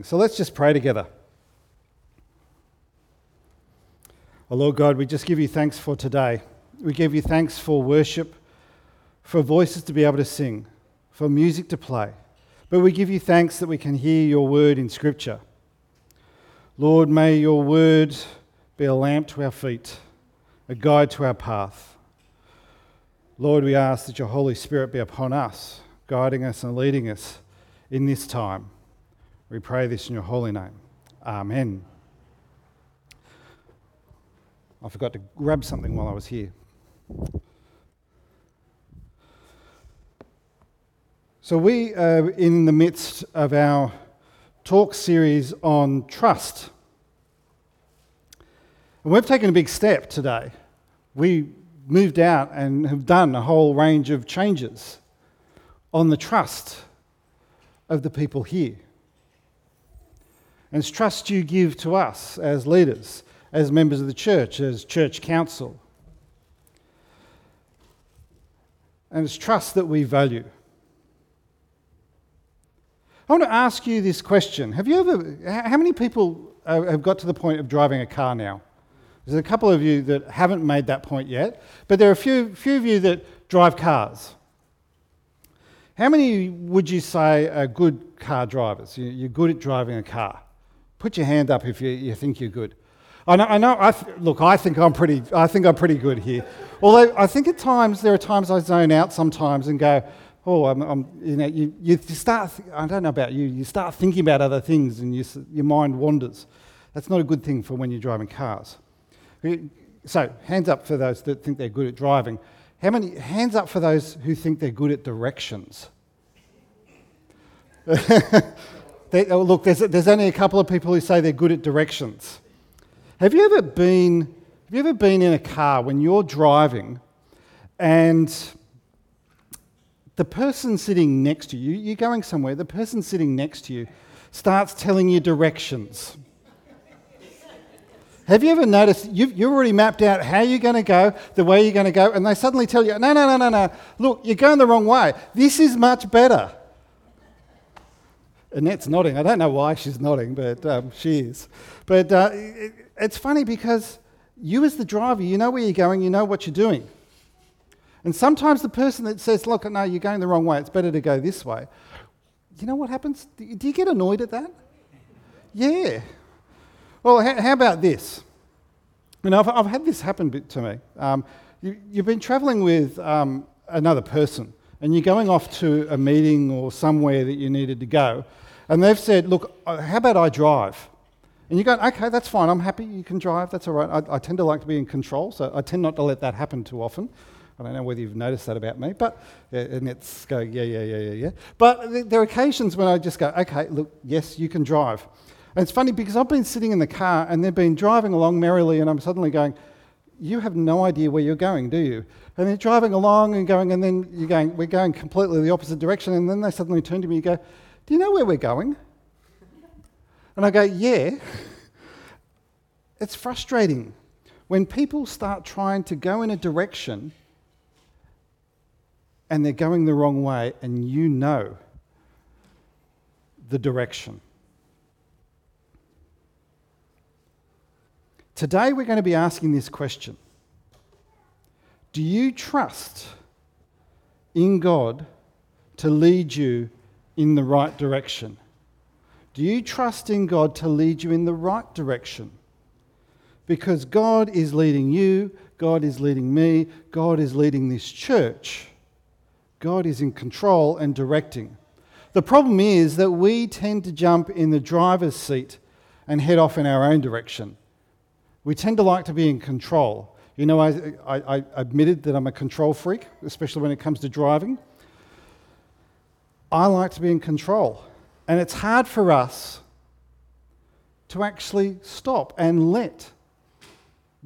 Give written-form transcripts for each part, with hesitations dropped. So let's just pray together. Oh Lord God, we just give you thanks for today. We give you thanks for worship, for voices to be able to sing, for music to play. But we give you thanks that we can hear your word in Scripture. Lord, may your word be a lamp to our feet, a guide to our path. Lord, we ask that your Holy Spirit be upon us, guiding us and leading us in this time. We pray this in your holy name. Amen. I forgot to grab something while I was here. So we are in the midst of our talk series on trust. And we've taken a big step today. We moved out and have done a whole range of changes on the trust of the people here. And it's trust you give to us as leaders, as members of the church, as church council. And it's trust that we value. I want to ask you this question. How many people have got to the point of driving a car now? There's a couple of you that haven't made that point yet, but there are a few of you that drive cars. How many would you say are good car drivers? You're good at driving a car. Put your hand up if you think you're good. I know. I think I'm pretty good here. Although I think there are times I zone out sometimes and go, oh, I don't know about you. You start thinking about other things and your mind wanders. That's not a good thing for when you're driving cars. So hands up for those that think they're good at driving. How many hands up for those who think they're good at directions? There's only a couple of people who say they're good at directions. Have you ever been in a car when you're driving and the person sitting next to you, you're going somewhere, the person sitting next to you starts telling you directions? Have you ever noticed, you've already mapped out how you're going to go, the way you're going to go, and they suddenly tell you, no, look, you're going the wrong way. This is much better. Annette's nodding. I don't know why she's nodding, but she is. But it's funny because you as the driver, you know where you're going, you know what you're doing. And sometimes the person that says, look, no, you're going the wrong way, it's better to go this way. You know what happens? Do you get annoyed at that? Yeah. Well, how about this? You know, I've had this happen to me. You've been travelling with another person, and you're going off to a meeting or somewhere that you needed to go, and they've said, look, how about I drive? And you go, okay, that's fine, I'm happy, you can drive, that's all right. I tend to like to be in control, so I tend not to let that happen too often. I don't know whether you've noticed that about me, but Annette's going, yeah. But there are occasions when I just go, okay, look, yes, you can drive. And it's funny because I've been sitting in the car and they've been driving along merrily and I'm suddenly going, you have no idea where you're going, do you? And they're driving along and going, and then you're going, we're going completely the opposite direction. And then they suddenly turn to me and go, do you know where we're going? And I go, yeah. It's frustrating when people start trying to go in a direction and they're going the wrong way and you know the direction. Today we're going to be asking this question. Do you trust in God to lead you in the right direction? Do you trust in God to lead you in the right direction? Because God is leading you, God is leading me, God is leading this church. God is in control and directing. The problem is that we tend to jump in the driver's seat and head off in our own direction. We tend to like to be in control. You know, I admitted that I'm a control freak, especially when it comes to driving. I like to be in control. And it's hard for us to actually stop and let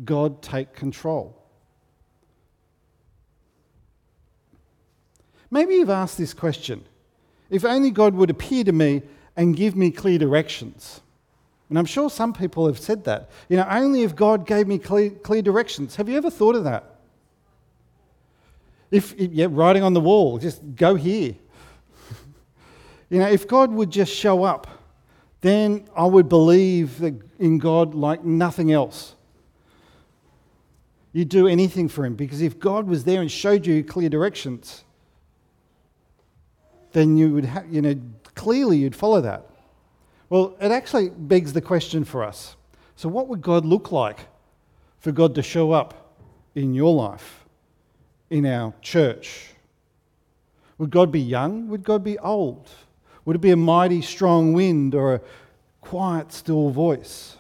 God take control. Maybe you've asked this question. If only God would appear to me and give me clear directions. And I'm sure some people have said that. You know, only if God gave me clear directions. Have you ever thought of that? Writing on the wall, just go here. You know, if God would just show up, then I would believe in God like nothing else. You'd do anything for him, because if God was there and showed you clear directions, then you would clearly you'd follow that. Well, it actually begs the question for us. So what would God look like for God to show up in your life, in our church? Would God be young? Would God be old? Would it be a mighty strong wind or a quiet still voice?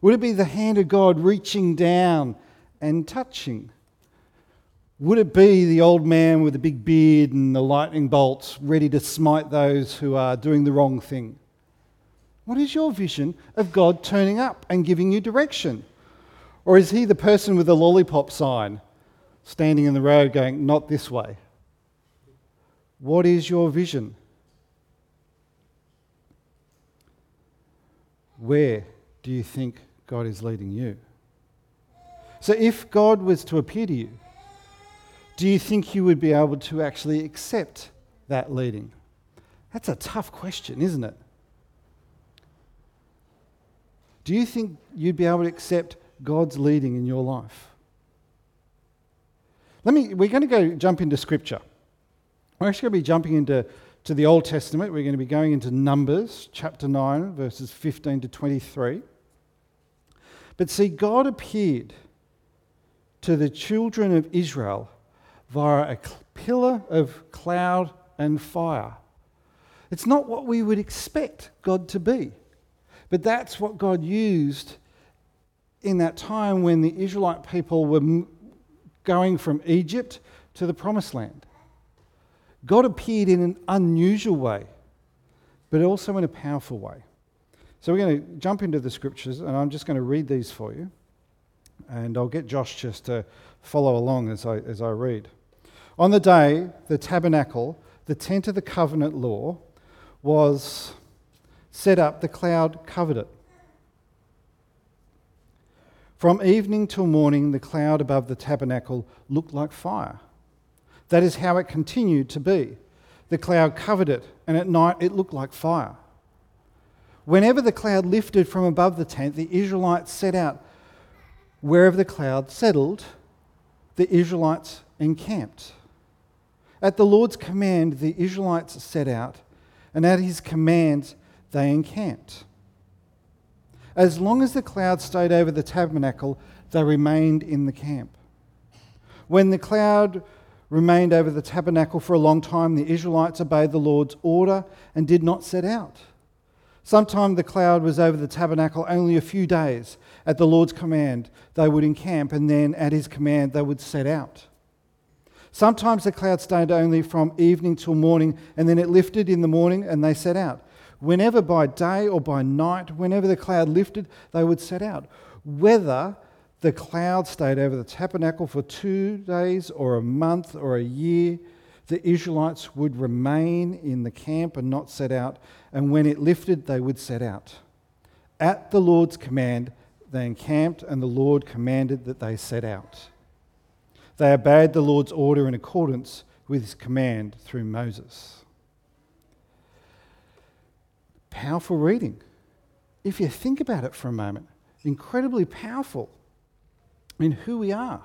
Would it be the hand of God reaching down and touching? Would it be the old man with the big beard and the lightning bolts ready to smite those who are doing the wrong thing? What is your vision of God turning up and giving you direction? Or is he the person with the lollipop sign standing in the road going, "Not this way"? What is your vision? Where do you think God is leading you? So if God was to appear to you, do you think you would be able to actually accept that leading? That's a tough question, isn't it? Do you think you'd be able to accept God's leading in your life? We're going to go jump into Scripture. We're actually going to be jumping into the Old Testament. We're going to be going into Numbers, chapter 9, verses 15 to 23. But see, God appeared to the children of Israel via a pillar of cloud and fire. It's not what we would expect God to be, but that's what God used in that time when the Israelite people were going from Egypt to the Promised Land. God appeared in an unusual way, but also in a powerful way. So we're going to jump into the Scriptures, and I'm just going to read these for you. And I'll get Josh just to follow along as I read. On the day, the tabernacle, the tent of the covenant law, was set up, the cloud covered it. From evening till morning, the cloud above the tabernacle looked like fire. That is how it continued to be. The cloud covered it, and at night it looked like fire. Whenever the cloud lifted from above the tent, the Israelites set out. Wherever the cloud settled, the Israelites encamped. At the Lord's command, the Israelites set out, and at his command, they encamped. As long as the cloud stayed over the tabernacle, they remained in the camp. When the cloud remained over the tabernacle for a long time, the Israelites obeyed the Lord's order and did not set out. Sometime the cloud was over the tabernacle only a few days. At the Lord's command, they would encamp, and then at his command, they would set out. Sometimes the cloud stayed only from evening till morning, and then it lifted in the morning, and they set out. Whenever by day or by night, whenever the cloud lifted, they would set out. Whether the cloud stayed over the tabernacle for 2 days or a month or a year, the Israelites would remain in the camp and not set out, and when it lifted, they would set out. At the Lord's command, they encamped, and the Lord commanded that they set out. They obeyed the Lord's order in accordance with his command through Moses. Powerful reading. If you think about it for a moment, incredibly powerful in who we are.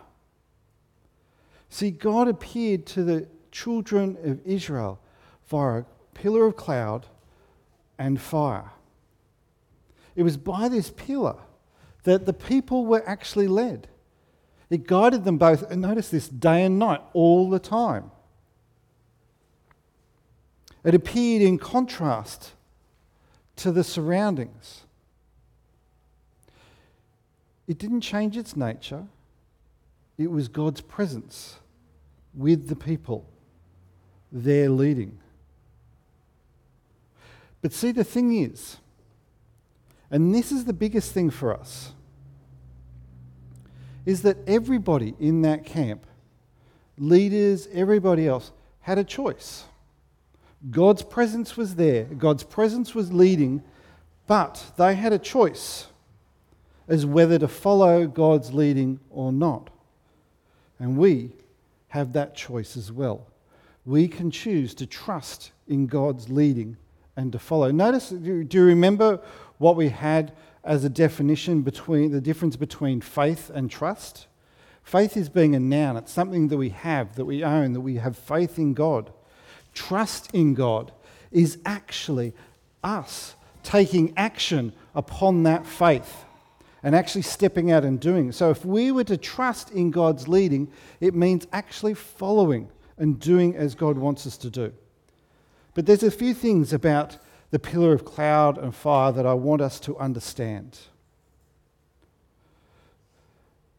See, God appeared to the children of Israel via a pillar of cloud and fire. It was by this pillar that the people were actually led. It guided them both, and notice this, day and night, all the time. It appeared in contrast to the surroundings. It didn't change its nature. It was God's presence with the people, their leading. But see, the thing is, and this is the biggest thing for us, is that everybody in that camp, leaders, everybody else, had a choice. God's presence was there, God's presence was leading, but they had a choice as whether to follow God's leading or not. And we have that choice as well. We can choose to trust in God's leading and to follow. Notice, do you remember what we had as a definition between the difference between faith and trust? Faith is being a noun. It's something that we have, that we own, that we have faith in God. Trust in God is actually us taking action upon that faith and actually stepping out and doing it. So if we were to trust in God's leading, it means actually following and doing as God wants us to do. But there's a few things about the pillar of cloud and fire that I want us to understand.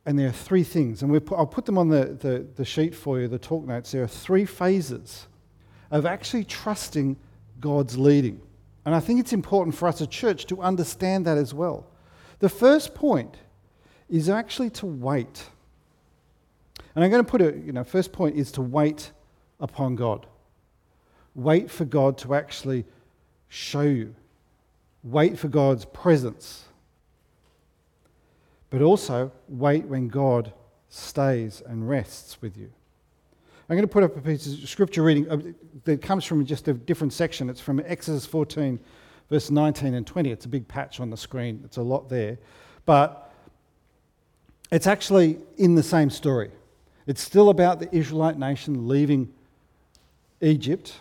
And there are three things, and I'll put them on the sheet for you, the talk notes. There are three phases of actually trusting God's leading. And I think it's important for us as a church to understand that as well. The first point is actually to wait. And I'm going to put it, first point is to wait upon God. Wait for God to actually show you. Wait for God's presence. But also, wait when God stays and rests with you. I'm going to put up a piece of scripture reading that comes from just a different section. It's from Exodus 14, verse 19 and 20. It's a big patch on the screen. It's a lot there. But it's actually in the same story. It's still about the Israelite nation leaving Egypt.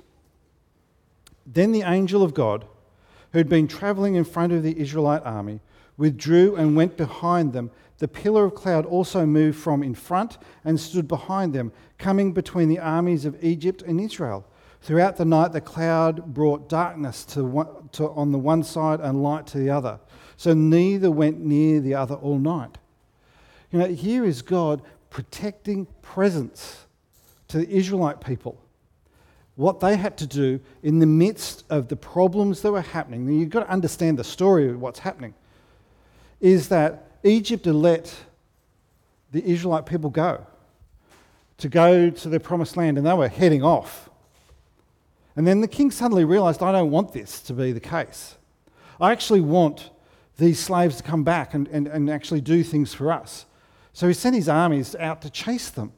Then the angel of God, who'd been traveling in front of the Israelite army, withdrew and went behind them. The pillar of cloud also moved from in front and stood behind them, coming between the armies of Egypt and Israel. Throughout the night, the cloud brought darkness on the one side and light to the other. So neither went near the other all night. Here is God protecting presence to the Israelite people. What they had to do in the midst of the problems that were happening. Now, you've got to understand the story of what's happening. Is that Egypt had let the Israelite people go to their promised land, and they were heading off. And then the king suddenly realised, I don't want this to be the case. I actually want these slaves to come back and actually do things for us. So he sent his armies out to chase them.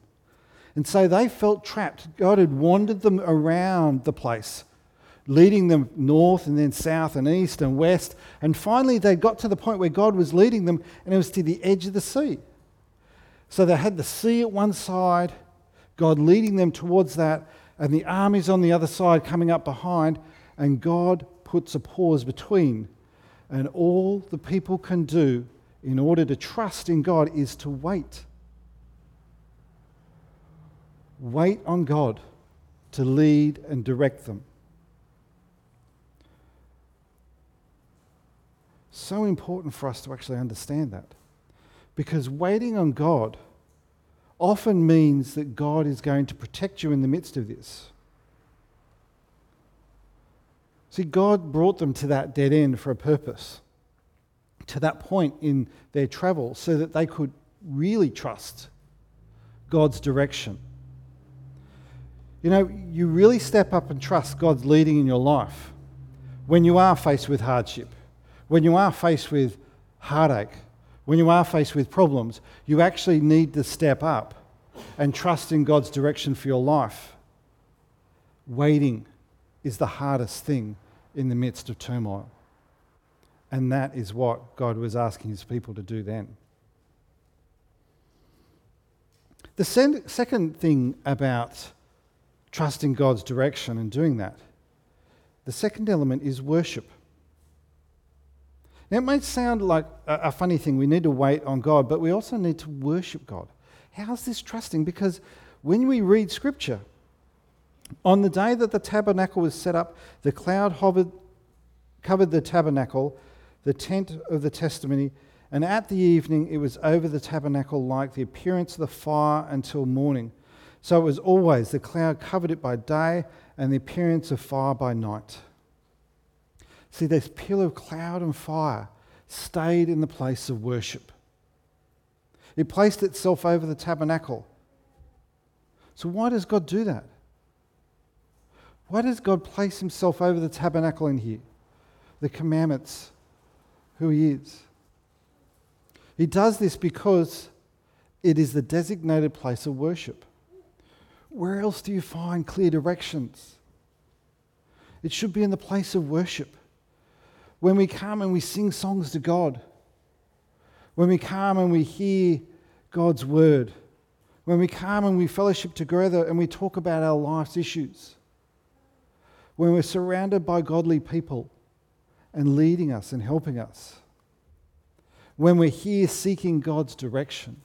And so they felt trapped. God had wandered them around the place, leading them north and then south and east and west. And finally they got to the point where God was leading them, and it was to the edge of the sea. So they had the sea at one side, God leading them towards that, and the armies on the other side coming up behind, and God puts a pause between. And all the people can do in order to trust in God is to wait. Wait on God to lead and direct them. So important for us to actually understand that. Because waiting on God often means that God is going to protect you in the midst of this. See, God brought them to that dead end for a purpose, to that point in their travel, so that they could really trust God's direction. You really step up and trust God's leading in your life when you are faced with hardship, when you are faced with heartache, when you are faced with problems. You actually need to step up and trust in God's direction for your life. Waiting is the hardest thing in the midst of turmoil. And that is what God was asking his people to do then. The second thing about trusting God's direction and doing that, the second element is worship. Now, it may sound like a funny thing. We need to wait on God, but we also need to worship God. How's this trusting? Because when we read Scripture, on the day that the tabernacle was set up, the cloud covered the tabernacle, the tent of the testimony, and at the evening it was over the tabernacle like the appearance of the fire until morning. So it was always the cloud covered it by day and the appearance of fire by night. See, this pillar of cloud and fire stayed in the place of worship. It placed itself over the tabernacle. So why does God do that? Why does God place himself over the tabernacle in here? The commandments, who he is. He does this because it is the designated place of worship. Where else do you find clear directions? It should be in the place of worship. When we come and we sing songs to God, when we come and we hear God's word, when we come and we fellowship together and we talk about our life's issues, when we're surrounded by godly people and leading us and helping us, when we're here seeking God's direction,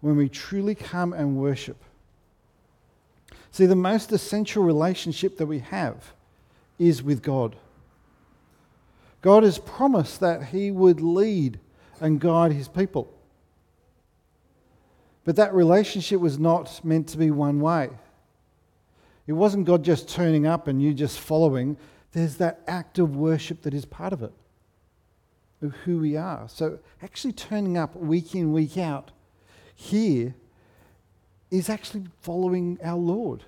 when we truly come and worship. See, the most essential relationship that we have is with God. God has promised that He would lead and guide His people. But that relationship was not meant to be one way. It wasn't God just turning up and you just following. There's that act of worship that is part of it, of who we are. So actually turning up week in, week out here is actually following our Lord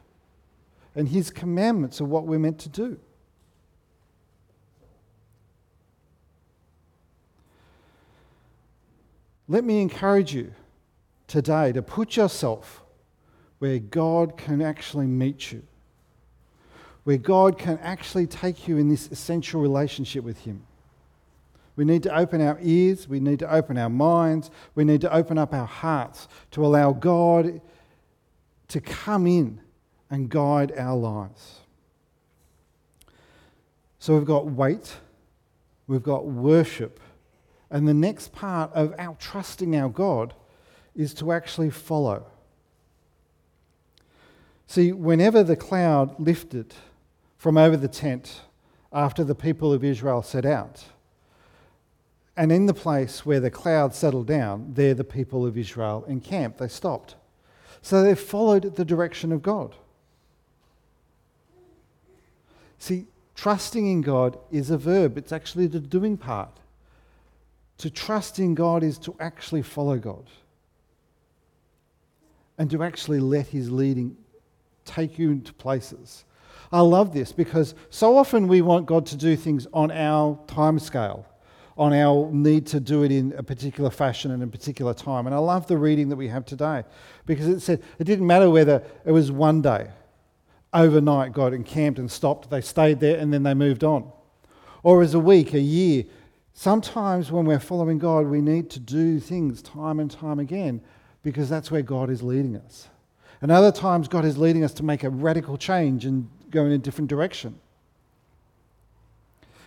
and His commandments are what we're meant to do. Let me encourage you today to put yourself where God can actually meet you, where God can actually take you in this essential relationship with Him. We need to open our ears, we need to open our minds, we need to open up our hearts to allow God to come in and guide our lives. So we've got wait, we've got worship, and the next part of our trusting our God is to actually follow. See, whenever the cloud lifted from over the tent after the people of Israel set out, and in the place where the cloud settled down, there the people of Israel encamped. They stopped. So they followed the direction of God. See, trusting in God is a verb. It's actually the doing part. To trust in God is to actually follow God and to actually let His leading take you into places. I love this because so often we want God to do things on our time scale, on our need to do it in a particular fashion and in a particular time. And I love the reading that we have today because it said it didn't matter whether it was one day, overnight God encamped and stopped, they stayed there and then they moved on. Or as a week, a year. Sometimes when we're following God, we need to do things time and time again because that's where God is leading us. And other times God is leading us to make a radical change and go in a different direction.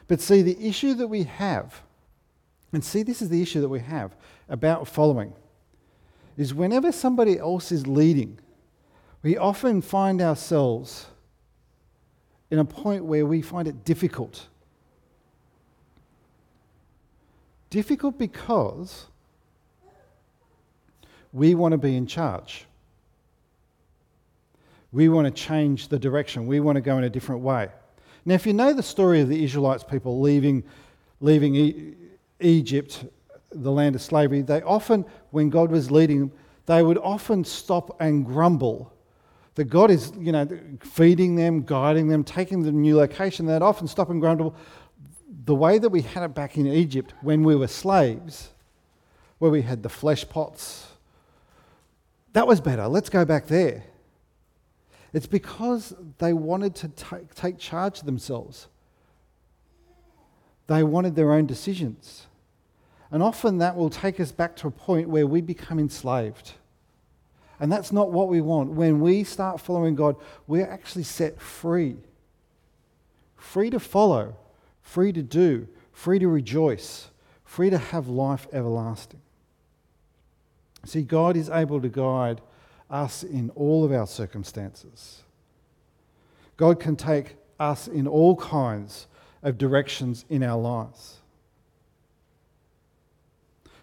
But see, the issue that we have, and see, this is the issue that we have about following, is whenever somebody else is leading, we often find ourselves in a point where we find it difficult. Difficult because we want to be in charge. We want to change the direction. We want to go in a different way. Now, if you know the story of the Israelites, people leaving Egypt, the land of slavery, they often, when God was leading them, they would often stop and grumble that God is, feeding them, guiding them, taking them to a new location. They'd often stop and grumble. The way that we had it back in Egypt when we were slaves, where we had the flesh pots, that was better. Let's go back there. It's because they wanted to take charge of themselves. They wanted their own decisions. And often that will take us back to a point where we become enslaved. And that's not what we want. When we start following God, we're actually set free. Free to follow, free to do, free to rejoice, free to have life everlasting. See, God is able to guide us in all of our circumstances. God can take us in all kinds of directions in our lives.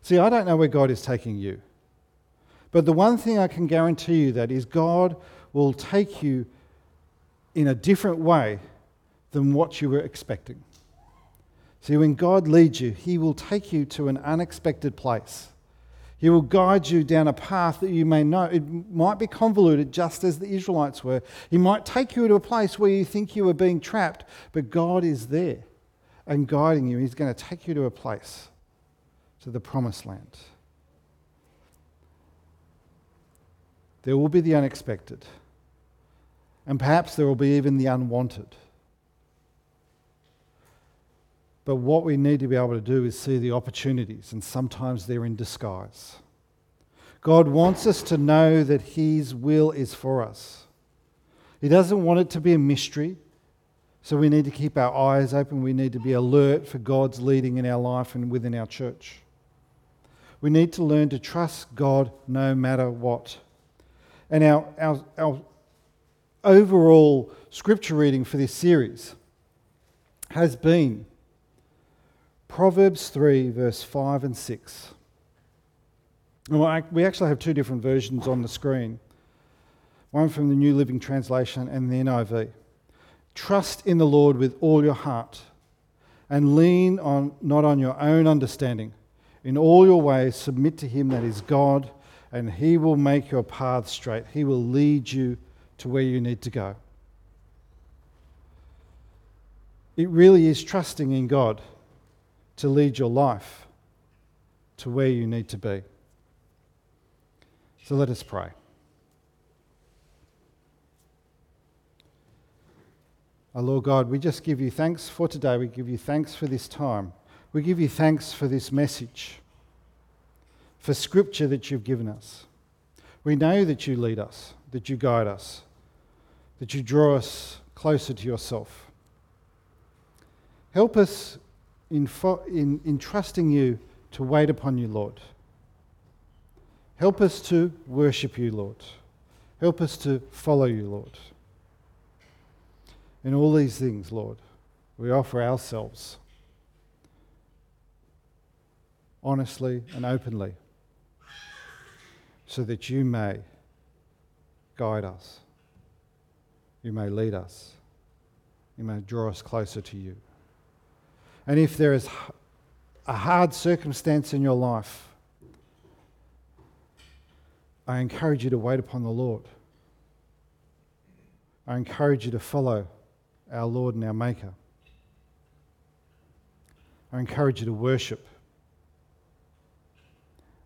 See, I don't know where God is taking you, but the one thing I can guarantee you that is God will take you in a different way than what you were expecting. See, when God leads you, He will take you to an unexpected place. He will guide you down a path that you may know. It might be convoluted just as the Israelites were. He might take you to a place where you think you were being trapped, but God is there and guiding you. He's going to take you to a place, to the promised land. There will be the unexpected, and perhaps there will be even the unwanted. But what we need to be able to do is see the opportunities, and sometimes they're in disguise. God wants us to know that His will is for us. He doesn't want it to be a mystery, so we need to keep our eyes open. We need to be alert for God's leading in our life and within our church. We need to learn to trust God no matter what. And our overall scripture reading for this series has been Proverbs 3, verse 5 and 6. And we actually have two different versions on the screen. One from the New Living Translation and the NIV. Trust in the Lord with all your heart and lean on not on your own understanding. In all your ways, submit to Him, that is God, and He will make your path straight. He will lead you to where you need to go. It really is trusting in God to lead your life to where you need to be. So let us pray. Our Lord God, we just give You thanks for today. We give You thanks for this time. We give You thanks for this message, for scripture that You've given us. We know that You lead us, that You guide us, that You draw us closer to Yourself. Help us in trusting You to wait upon You, Lord. Help us to worship You, Lord. Help us to follow You, Lord. In all these things, Lord, we offer ourselves honestly and openly, so that You may guide us, You may lead us, You may draw us closer to You. And if there is a hard circumstance in your life, I encourage you to wait upon the Lord. I encourage you to follow our Lord and our Maker. I encourage you to worship.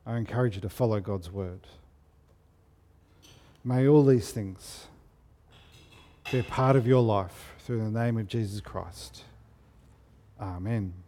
I encourage you to follow God's word. May all these things be a part of your life through the name of Jesus Christ. Amen.